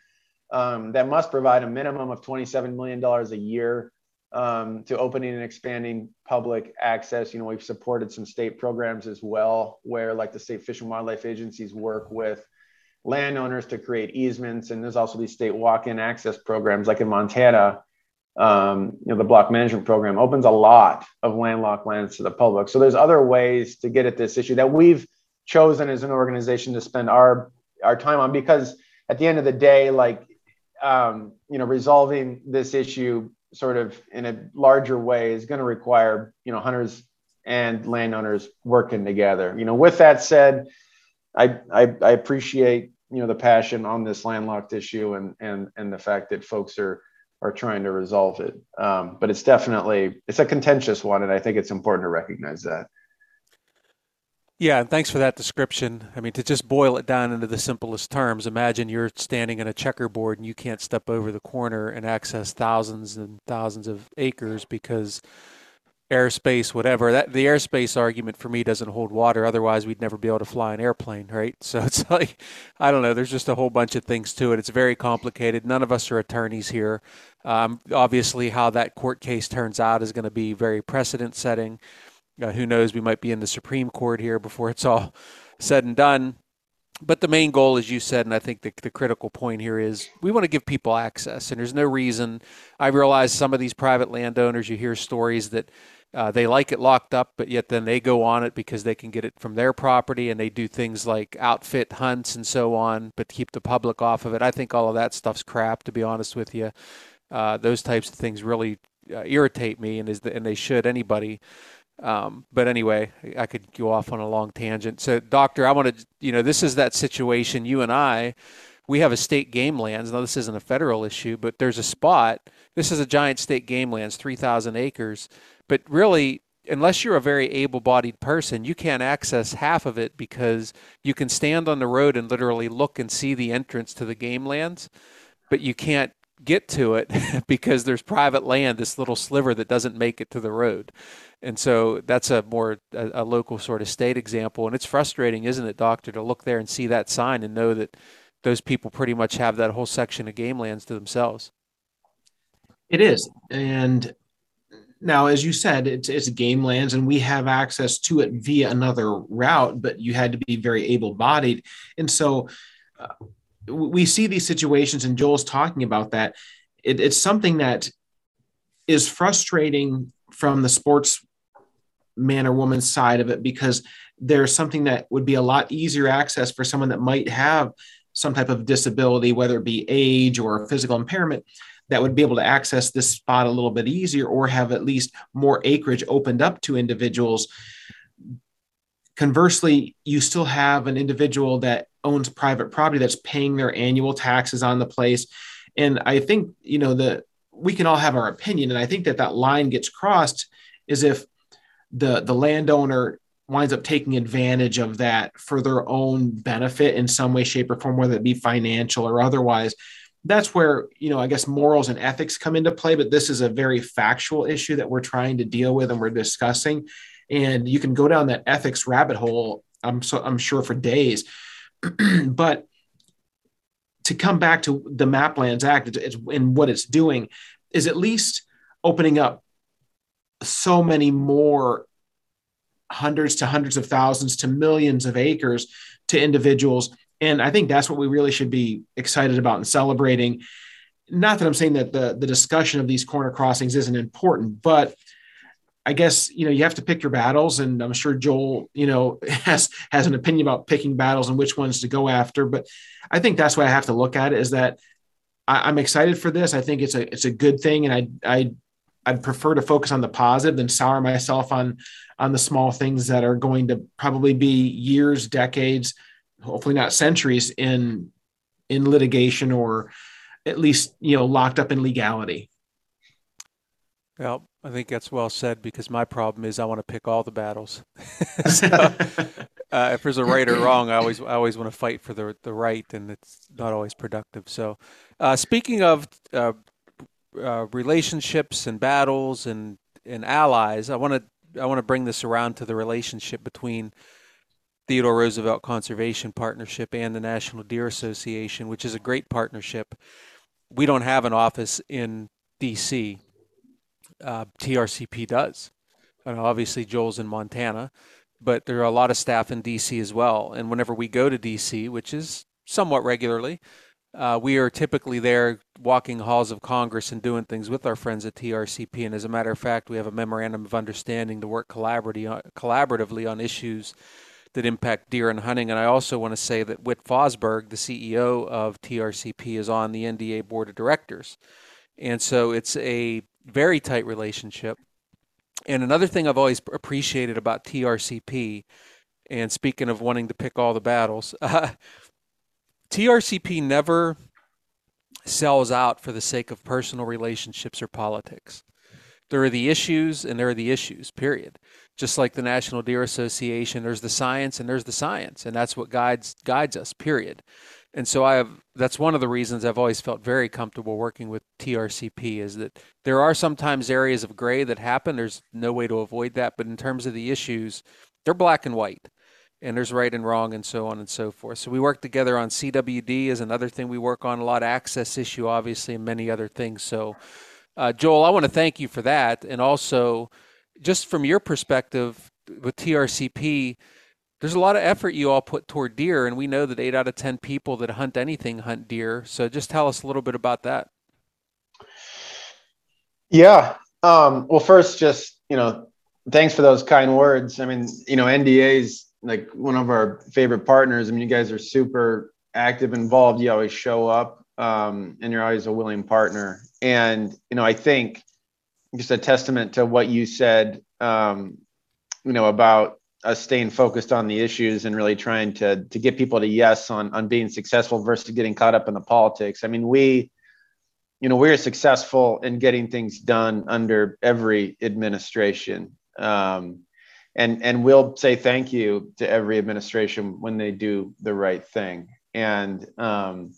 um, that must provide a minimum of twenty-seven million dollars a year um, to opening and expanding public access. You know, we've supported some state programs as well, where like the state fish and wildlife agencies work with landowners to create easements. And there's also these state walk-in access programs like in Montana. Um, you know, the Block Management Program opens a lot of landlocked lands to the public. So there's other ways to get at this issue that we've chosen as an organization to spend our, our time on, because at the end of the day, like, um, you know, resolving this issue sort of in a larger way is going to require, you know, hunters and landowners working together. You know, with that said, I, I, I appreciate, you know, the passion on this landlocked issue and, and, and the fact that folks are, are trying to resolve it. Um, but it's definitely, it's a contentious one. And I think it's important to recognize that. Yeah. And thanks for that description. I mean, to just boil it down into the simplest terms, imagine you're standing in a checkerboard and you can't step over the corner and access thousands and thousands of acres because airspace, whatever. That the airspace argument for me doesn't hold water. Otherwise we'd never be able to fly an airplane, right? So it's like, I don't know, there's just a whole bunch of things to it. It's very complicated. None of us are attorneys here. Um, obviously how that court case turns out is going to be very precedent setting. Uh, who knows, we might be in the Supreme Court here before it's all said and done. But the main goal, as you said, and I think the, the critical point here is we want to give people access, and there's no reason. I realize some of these private landowners, you hear stories that Uh, they like it locked up, but yet then they go on it because they can get it from their property, and they do things like outfit hunts and so on, but keep the public off of it. I think all of that stuff's crap, to be honest with you. Uh, those types of things really uh, irritate me, and is the, and they should anybody. Um, but anyway, I could go off on a long tangent. So, Doctor, I want to, you know, this is that situation. You and I, we have a state game lands. Now, this isn't a federal issue, but there's a spot. This is a giant state game lands, three thousand acres. But really, unless you're a very able-bodied person, you can't access half of it because you can stand on the road and literally look and see the entrance to the game lands, but you can't get to it because there's private land, this little sliver that doesn't make it to the road. And so that's a more a, a local sort of state example. And it's frustrating, isn't it, Doctor, to look there and see that sign and know that those people pretty much have that whole section of game lands to themselves. It is. And now, as you said, it's, it's game lands, and we have access to it via another route, but you had to be very able-bodied. And so uh, we see these situations, and Joel's talking about that. It, it's something that is frustrating from the sports man or woman side of it, because there's something that would be a lot easier access for someone that might have some type of disability, whether it be age or physical impairment, that would be able to access this spot a little bit easier, or have at least more acreage opened up to individuals. Conversely, you still have an individual that owns private property that's paying their annual taxes on the place. And I think, you know, the, we can all have our opinion. And I think that that line gets crossed is if the, the landowner winds up taking advantage of that for their own benefit in some way, shape, or form, whether it be financial or otherwise. That's where, you know, I guess morals and ethics come into play, but this is a very factual issue that we're trying to deal with and we're discussing. And you can go down that ethics rabbit hole, I'm so I'm sure, for days. But to come back to the MAPLand Act, it's, it's, and what it's doing is at least opening up so many more hundreds to hundreds of thousands to millions of acres to individuals. And I think that's what we really should be excited about and celebrating. Not that I'm saying that the, the discussion of these corner crossings isn't important, but I guess, you know, you have to pick your battles, and I'm sure Joel, you know, has, has an opinion about picking battles and which ones to go after. But I think that's why I have to look at it is that I, I'm excited for this. I think it's a, it's a good thing. And I, I, I'd prefer to focus on the positive than sour myself on, on the small things that are going to probably be years, decades, hopefully not centuries in, in litigation, or at least, you know, locked up in legality. Well, I think that's well said, because my problem is I want to pick all the battles. so, uh, if there's a right or wrong, I always I always want to fight for the the right, and it's not always productive. So, uh, speaking of uh, uh, relationships and battles and and allies, I want to I want to bring this around to the relationship between Theodore Roosevelt Conservation Partnership and the National Deer Association, which is a great partnership. We don't have an office in D C Uh, T R C P does. And obviously Joel's in Montana, but there are a lot of staff in D C as well. And whenever we go to D C, which is somewhat regularly, uh, we are typically there walking halls of Congress and doing things with our friends at T R C P. And as a matter of fact, we have a memorandum of understanding to work collaboratively on issues that impact deer and hunting. And I also want to say that Whit Fosberg, the C E O of T R C P, is on the N D A board of directors. And so it's a very tight relationship. And another thing I've always appreciated about T R C P, and speaking of wanting to pick all the battles, uh, T R C P never sells out for the sake of personal relationships or politics. There are the issues and there are the issues, period. Just like the National Deer Association, there's the science and there's the science, and that's what guides guides us, period. And so I have, that's one of the reasons I've always felt very comfortable working with T R C P, is that there are sometimes areas of gray that happen. There's no way to avoid that. But in terms of the issues, they're black and white, and there's right and wrong and so on and so forth. So we work together on C W D is another thing we work on a lot, access issue, obviously, and many other things. So uh, Joel, I want to thank you for that. And also just from your perspective with T R C P, there's a lot of effort you all put toward deer, and we know that eight out of ten people that hunt anything hunt deer. So just tell us a little bit about that. Yeah. Um, well, first, just, you know, Thanks for those kind words. I mean, you know, N D A's like one of our favorite partners. I mean, you guys are super active, involved. You always show up, um, and you're always a willing partner. And, you know, I think just a testament to what you said, um, you know, about us staying focused on the issues and really trying to, to get people to yes on, on being successful versus getting caught up in the politics. I mean, we, you know, we're successful in getting things done under every administration. Um, and, and we'll say thank you to every administration when they do the right thing. And, um,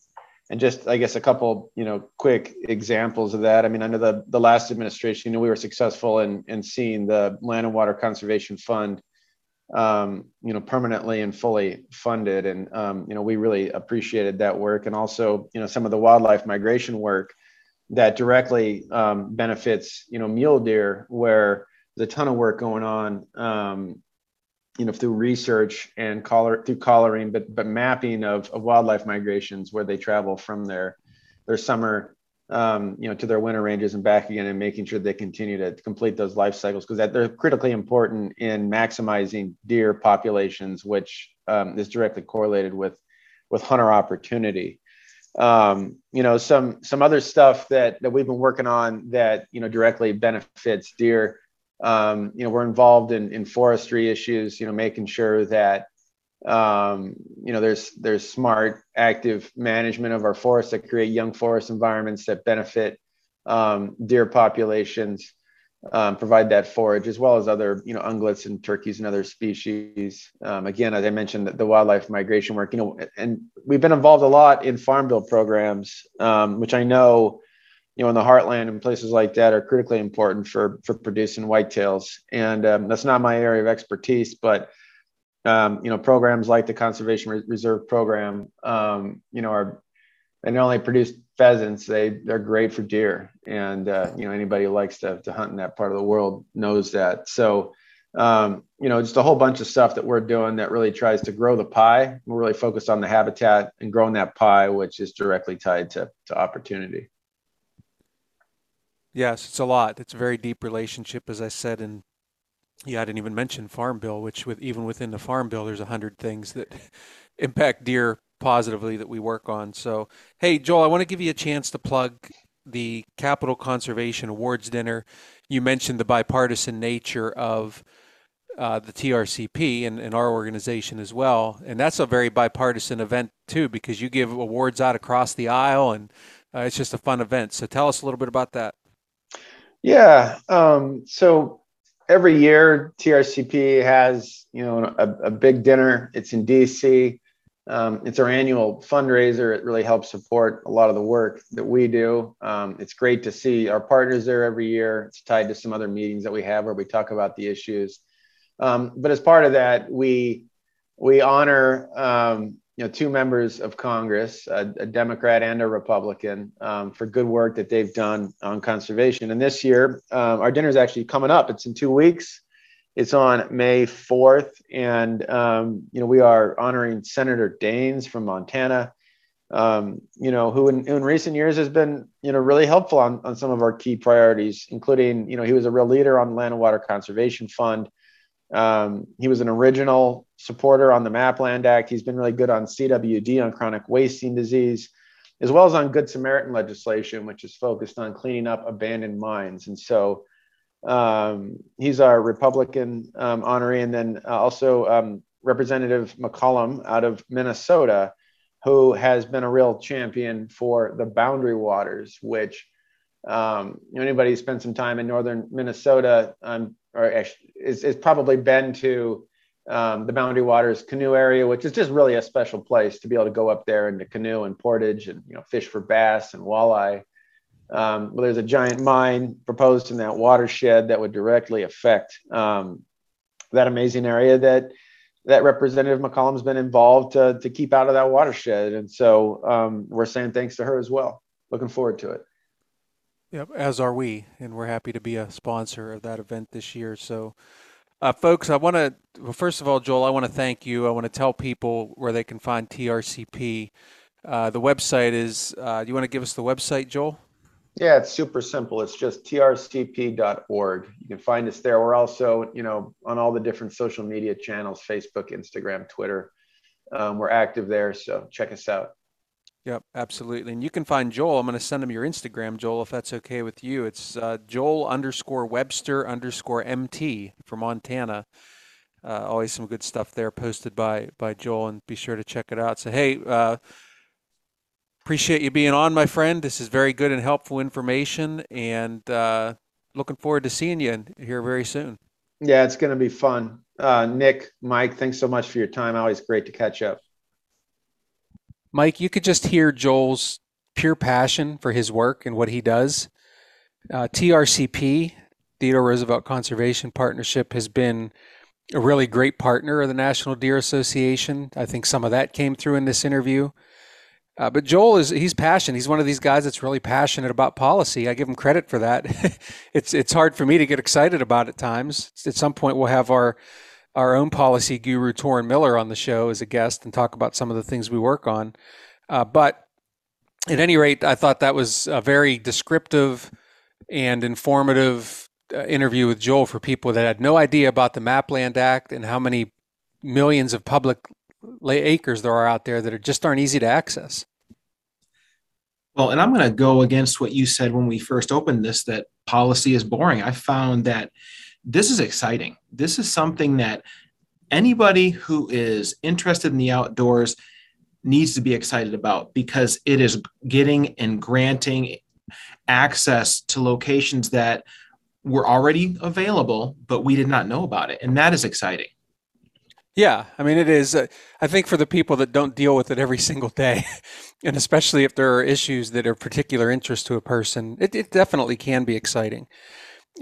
and just, I guess, a couple, you know, quick examples of that. I mean, under the, the last administration, you know, we were successful in, in seeing the Land and Water Conservation Fund, um, you know, permanently and fully funded. And, um, you know, we really appreciated that work. And also, you know, some of the wildlife migration work that directly, um, benefits, you know, mule deer, where there's a ton of work going on, um, you know, through research and collar, through collaring, but but mapping of, of wildlife migrations, where they travel from their their summer, um, you know, to their winter ranges and back again, and making sure they continue to complete those life cycles, because that they're critically important in maximizing deer populations, which um, is directly correlated with with hunter opportunity. Um, you know, some some other stuff that that we've been working on that, you know, directly benefits deer. Um, you know, we're involved in, in forestry issues, you know, making sure that, um, you know, there's, there's smart, active management of our forests that create young forest environments that benefit, um, deer populations, um, provide that forage, as well as other, you know, ungulates and turkeys and other species. Um, again, as I mentioned, the, the wildlife migration work, you know, and we've been involved a lot in farm bill programs, um, which I know, you know, in the heartland and places like that are critically important for, for producing whitetails. And um, that's not my area of expertise, but, um, you know, programs like the Conservation Reserve Program, um, you know, are, they not only produce pheasants, they, they're great for deer. And, uh, you know, anybody who likes to, to hunt in that part of the world knows that. So, um, you know, just a whole bunch of stuff that we're doing that really tries to grow the pie. We're really focused on the habitat and growing that pie, which is directly tied to, to opportunity. Yes, it's a lot. It's a very deep relationship, as I said, and yeah, I didn't even mention Farm Bill, which with even within the Farm Bill, there's a hundred things that impact deer positively that we work on. So, hey, Joel, I want to give you a chance to plug the Capital Conservation Awards Dinner. You mentioned the bipartisan nature of uh, the T R C P and, and our organization as well, and that's a very bipartisan event too, because you give awards out across the aisle, and uh, it's just a fun event. So tell us a little bit about that. Yeah. Um, so every year T R C P has, you know, a, a big dinner. It's in D C. Um, it's our annual fundraiser. It really helps support a lot of the work that we do. Um, it's great to see our partners there every year. It's tied to some other meetings that we have where we talk about the issues. Um, but as part of that, we, we honor, um, you know, two members of Congress, a, a Democrat and a Republican, um, for good work that they've done on conservation. And this year, um, our dinner is actually coming up. It's in two weeks. It's on May fourth. And, um, you know, we are honoring Senator Daines from Montana, um, you know, who in, in recent years has been, you know, really helpful on, on some of our key priorities, including, you know, he was a real leader on the Land and Water Conservation Fund. Um, he was an original supporter on the MAPLand Act. He's been really good on C W D, on chronic wasting disease, as well as on Good Samaritan legislation, which is focused on cleaning up abandoned mines. And so um, he's our Republican um, honoree. And then also um, Representative McCollum out of Minnesota, who has been a real champion for the Boundary Waters, which um, you know, anybody who spent some time in northern Minnesota, um, or actually it's, it's probably been to um, the Boundary Waters canoe area, which is just really a special place to be able to go up there and to canoe and portage and, you know, fish for bass and walleye. Um, well, there's a giant mine proposed in that watershed that would directly affect um, that amazing area that that Representative McCollum's been involved to, to keep out of that watershed. And so um, we're saying thanks to her as well. Looking forward to it. Yep, as are we, and we're happy to be a sponsor of that event this year. So, uh, folks, I want to, well, first of all, Joel, I want to thank you. I want to tell people where they can find T R C P. Uh, the website is, uh, do you want to give us the website, Joel? Yeah, it's super simple. It's just T R C P dot org. You can find us there. We're also, you know, on all the different social media channels, Facebook, Instagram, Twitter. Um, we're active there. So check us out. Yep, absolutely. And you can find Joel. I'm going to send him your Instagram, Joel, if that's okay with you. It's uh, Joel underscore Webster underscore M T for Montana. Uh, always some good stuff there posted by by Joel, and be sure to check it out. So, hey, uh, appreciate you being on, my friend. This is very good and helpful information, and uh, looking forward to seeing you here very soon. Yeah, it's going to be fun. Uh, Nick, Mike, thanks so much for your time. Always great to catch up. Mike, you could just hear Joel's pure passion for his work and what he does. Uh, T R C P, Theodore Roosevelt Conservation Partnership, has been a really great partner of the National Deer Association. I think some of that came through in this interview. Uh, but Joel is, he's passionate. He's one of these guys that's really passionate about policy. I give him credit for that. it's it's hard for me to get excited about at times. At some point, we'll have our, our own policy guru, Torin Miller, on the show as a guest and talk about some of the things we work on. Uh, but at any rate, I thought that was a very descriptive and informative Uh, interview with Joel for people that had no idea about the MAPLand Act and how many millions of public acres there are out there that are just aren't easy to access. Well, and I'm going to go against what you said when we first opened this, that policy is boring. I found that this is exciting. This is something that anybody who is interested in the outdoors needs to be excited about, because it is getting and granting access to locations that were already available, but we did not know about it. And that is exciting. Yeah, I mean, it is. Uh, I think for the people that don't deal with it every single day, and especially if there are issues that are of particular interest to a person, it, it definitely can be exciting.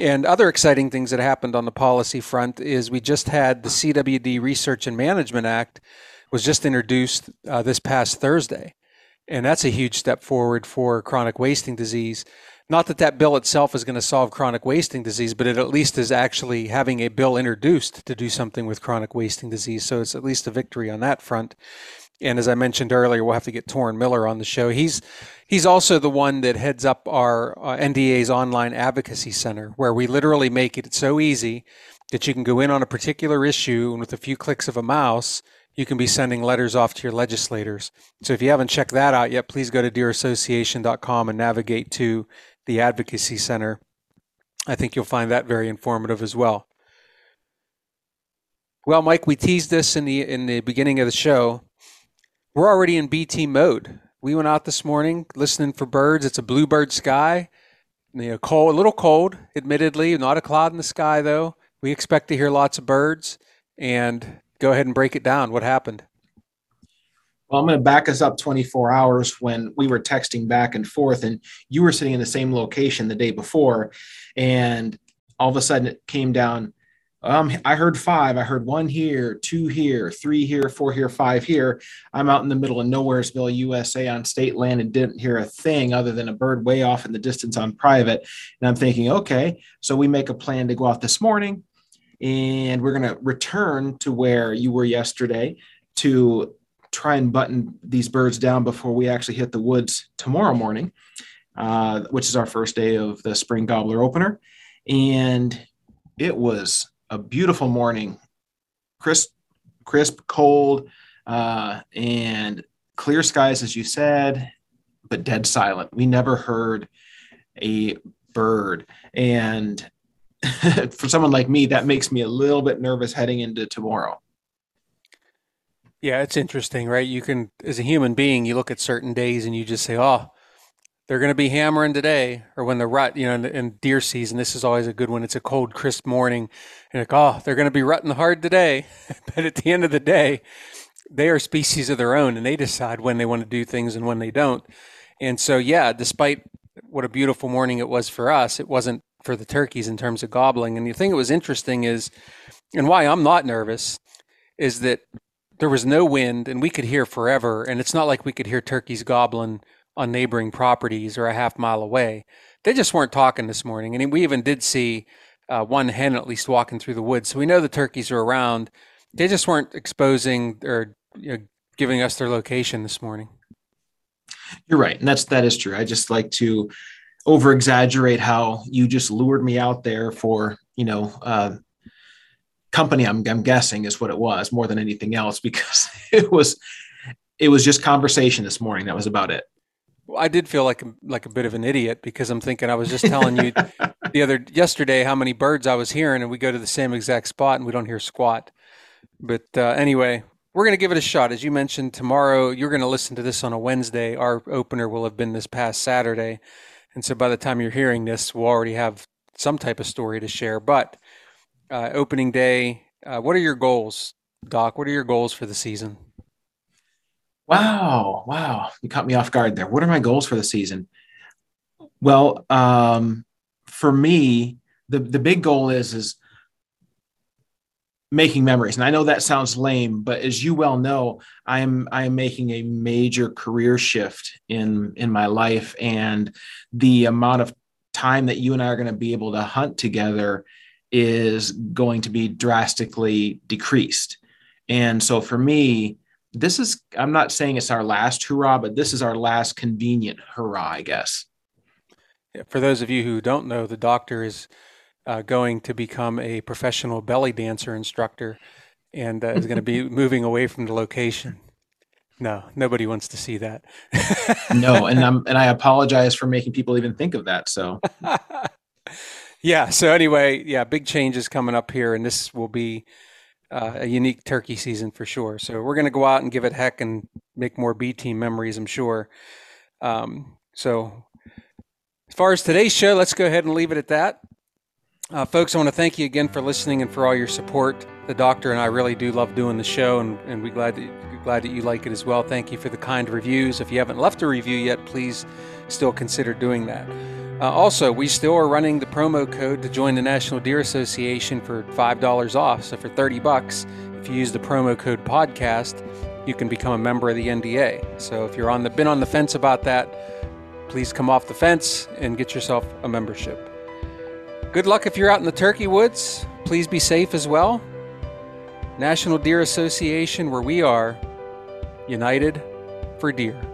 And other exciting things that happened on the policy front is we just had the C W D Research and Management Act was just introduced uh, this past Thursday. And that's a huge step forward for chronic wasting disease. Not that that bill itself is going to solve chronic wasting disease, but it at least is actually having a bill introduced to do something with chronic wasting disease. So it's at least a victory on that front. And as I mentioned earlier, we'll have to get Torin Miller on the show. He's he's also the one that heads up our uh, N D A's online advocacy center, where we literally make it so easy that you can go in on a particular issue, and with a few clicks of a mouse, you can be sending letters off to your legislators. So if you haven't checked that out yet, please go to deer association dot com and navigate to the Advocacy Center. I think you'll find that very informative as well. Well, Mike, we teased this in the in the beginning of the show. We're already in B T mode. We went out this morning listening for birds. It's a bluebird sky. You know, cold, a little cold, admittedly. Not a cloud in the sky, though. We expect to hear lots of birds. And go ahead and break it down. What happened? Well, I'm going to back us up twenty-four hours when we were texting back and forth, and you were sitting in the same location the day before, and all of a sudden it came down. Um, I heard five. I heard one here, two here, three here, four here, five here. I'm out in the middle of Nowheresville, U S A on state land and didn't hear a thing other than a bird way off in the distance on private. And I'm thinking, okay, so we make a plan to go out this morning, and we're going to return to where you were yesterday to try and button these birds down before we actually hit the woods tomorrow morning, uh, which is our first day of the spring gobbler opener. And it was a beautiful morning, crisp, crisp, cold, uh, and clear skies, as you said, but dead silent. We never heard a bird. And for someone like me, that makes me a little bit nervous heading into tomorrow. Yeah, it's interesting, right? You can, as a human being, you look at certain days and you just say, oh, they're going to be hammering today. Or when the rut, you know, in, in deer season, this is always a good one. It's a cold, crisp morning. And like, oh, they're going to be rutting hard today. But at the end of the day, they are species of their own, and they decide when they want to do things and when they don't. And so, yeah, despite what a beautiful morning it was for us, it wasn't for the turkeys in terms of gobbling. And the thing that was interesting is, and why I'm not nervous, is that there was no wind and we could hear forever. And it's not like we could hear turkeys gobbling on neighboring properties or a half mile away. They just weren't talking this morning. And we even did see uh, one hen at least walking through the woods. So we know the turkeys are around. They just weren't exposing or, you know, giving us their location this morning. You're right. And that's, that is true. I just like to over exaggerate how you just lured me out there for, you know, uh, company, I'm, I'm guessing is what it was more than anything else, because it was, it was just conversation this morning. That was about it. Well, I did feel like, like a bit of an idiot, because I'm thinking, I was just telling you the other yesterday, how many birds I was hearing, and we go to the same exact spot and we don't hear squat. But uh, anyway, we're going to give it a shot. As you mentioned, tomorrow, you're going to listen to this on a Wednesday. Our opener will have been this past Saturday. And so by the time you're hearing this, we'll already have some type of story to share. But uh, opening day, uh, what are your goals, Doc? What are your goals for the season? Wow. Wow. You caught me off guard there. What are my goals for the season? Well, um, for me, the, the big goal is, is making memories. And I know that sounds lame, but as you well know, I'm, I'm making a major career shift in, in my life, and the amount of time that you and I are going to be able to hunt together is going to be drastically decreased. And so for me, this is, I'm not saying it's our last hurrah, but this is our last convenient hurrah, I guess. For those of you who don't know, the doctor is uh, going to become a professional belly dancer instructor, and uh, is going to be moving away from the location. No, nobody wants to see that. No, and I'm, and I apologize for making people even think of that. So, yeah. So anyway, yeah, big changes coming up here, and this will be Uh, a unique turkey season for sure. So we're going to go out and give it heck and make more B team memories, I'm sure. Um, so as far as today's show, let's go ahead and leave it at that. Uh, folks, I want to thank you again for listening and for all your support. The doctor and I really do love doing the show, and, and we're glad that, glad that you like it as well. Thank you for the kind reviews. If you haven't left a review yet, please still consider doing that. Uh, also, we still are running the promo code to join the National Deer Association for five dollars off. So for thirty bucks, if you use the promo code podcast, you can become a member of the N D A. So if you're on the been on the fence about that, please come off the fence and get yourself a membership. Good luck if you're out in the turkey woods. Please be safe as well. National Deer Association, where we are united for deer.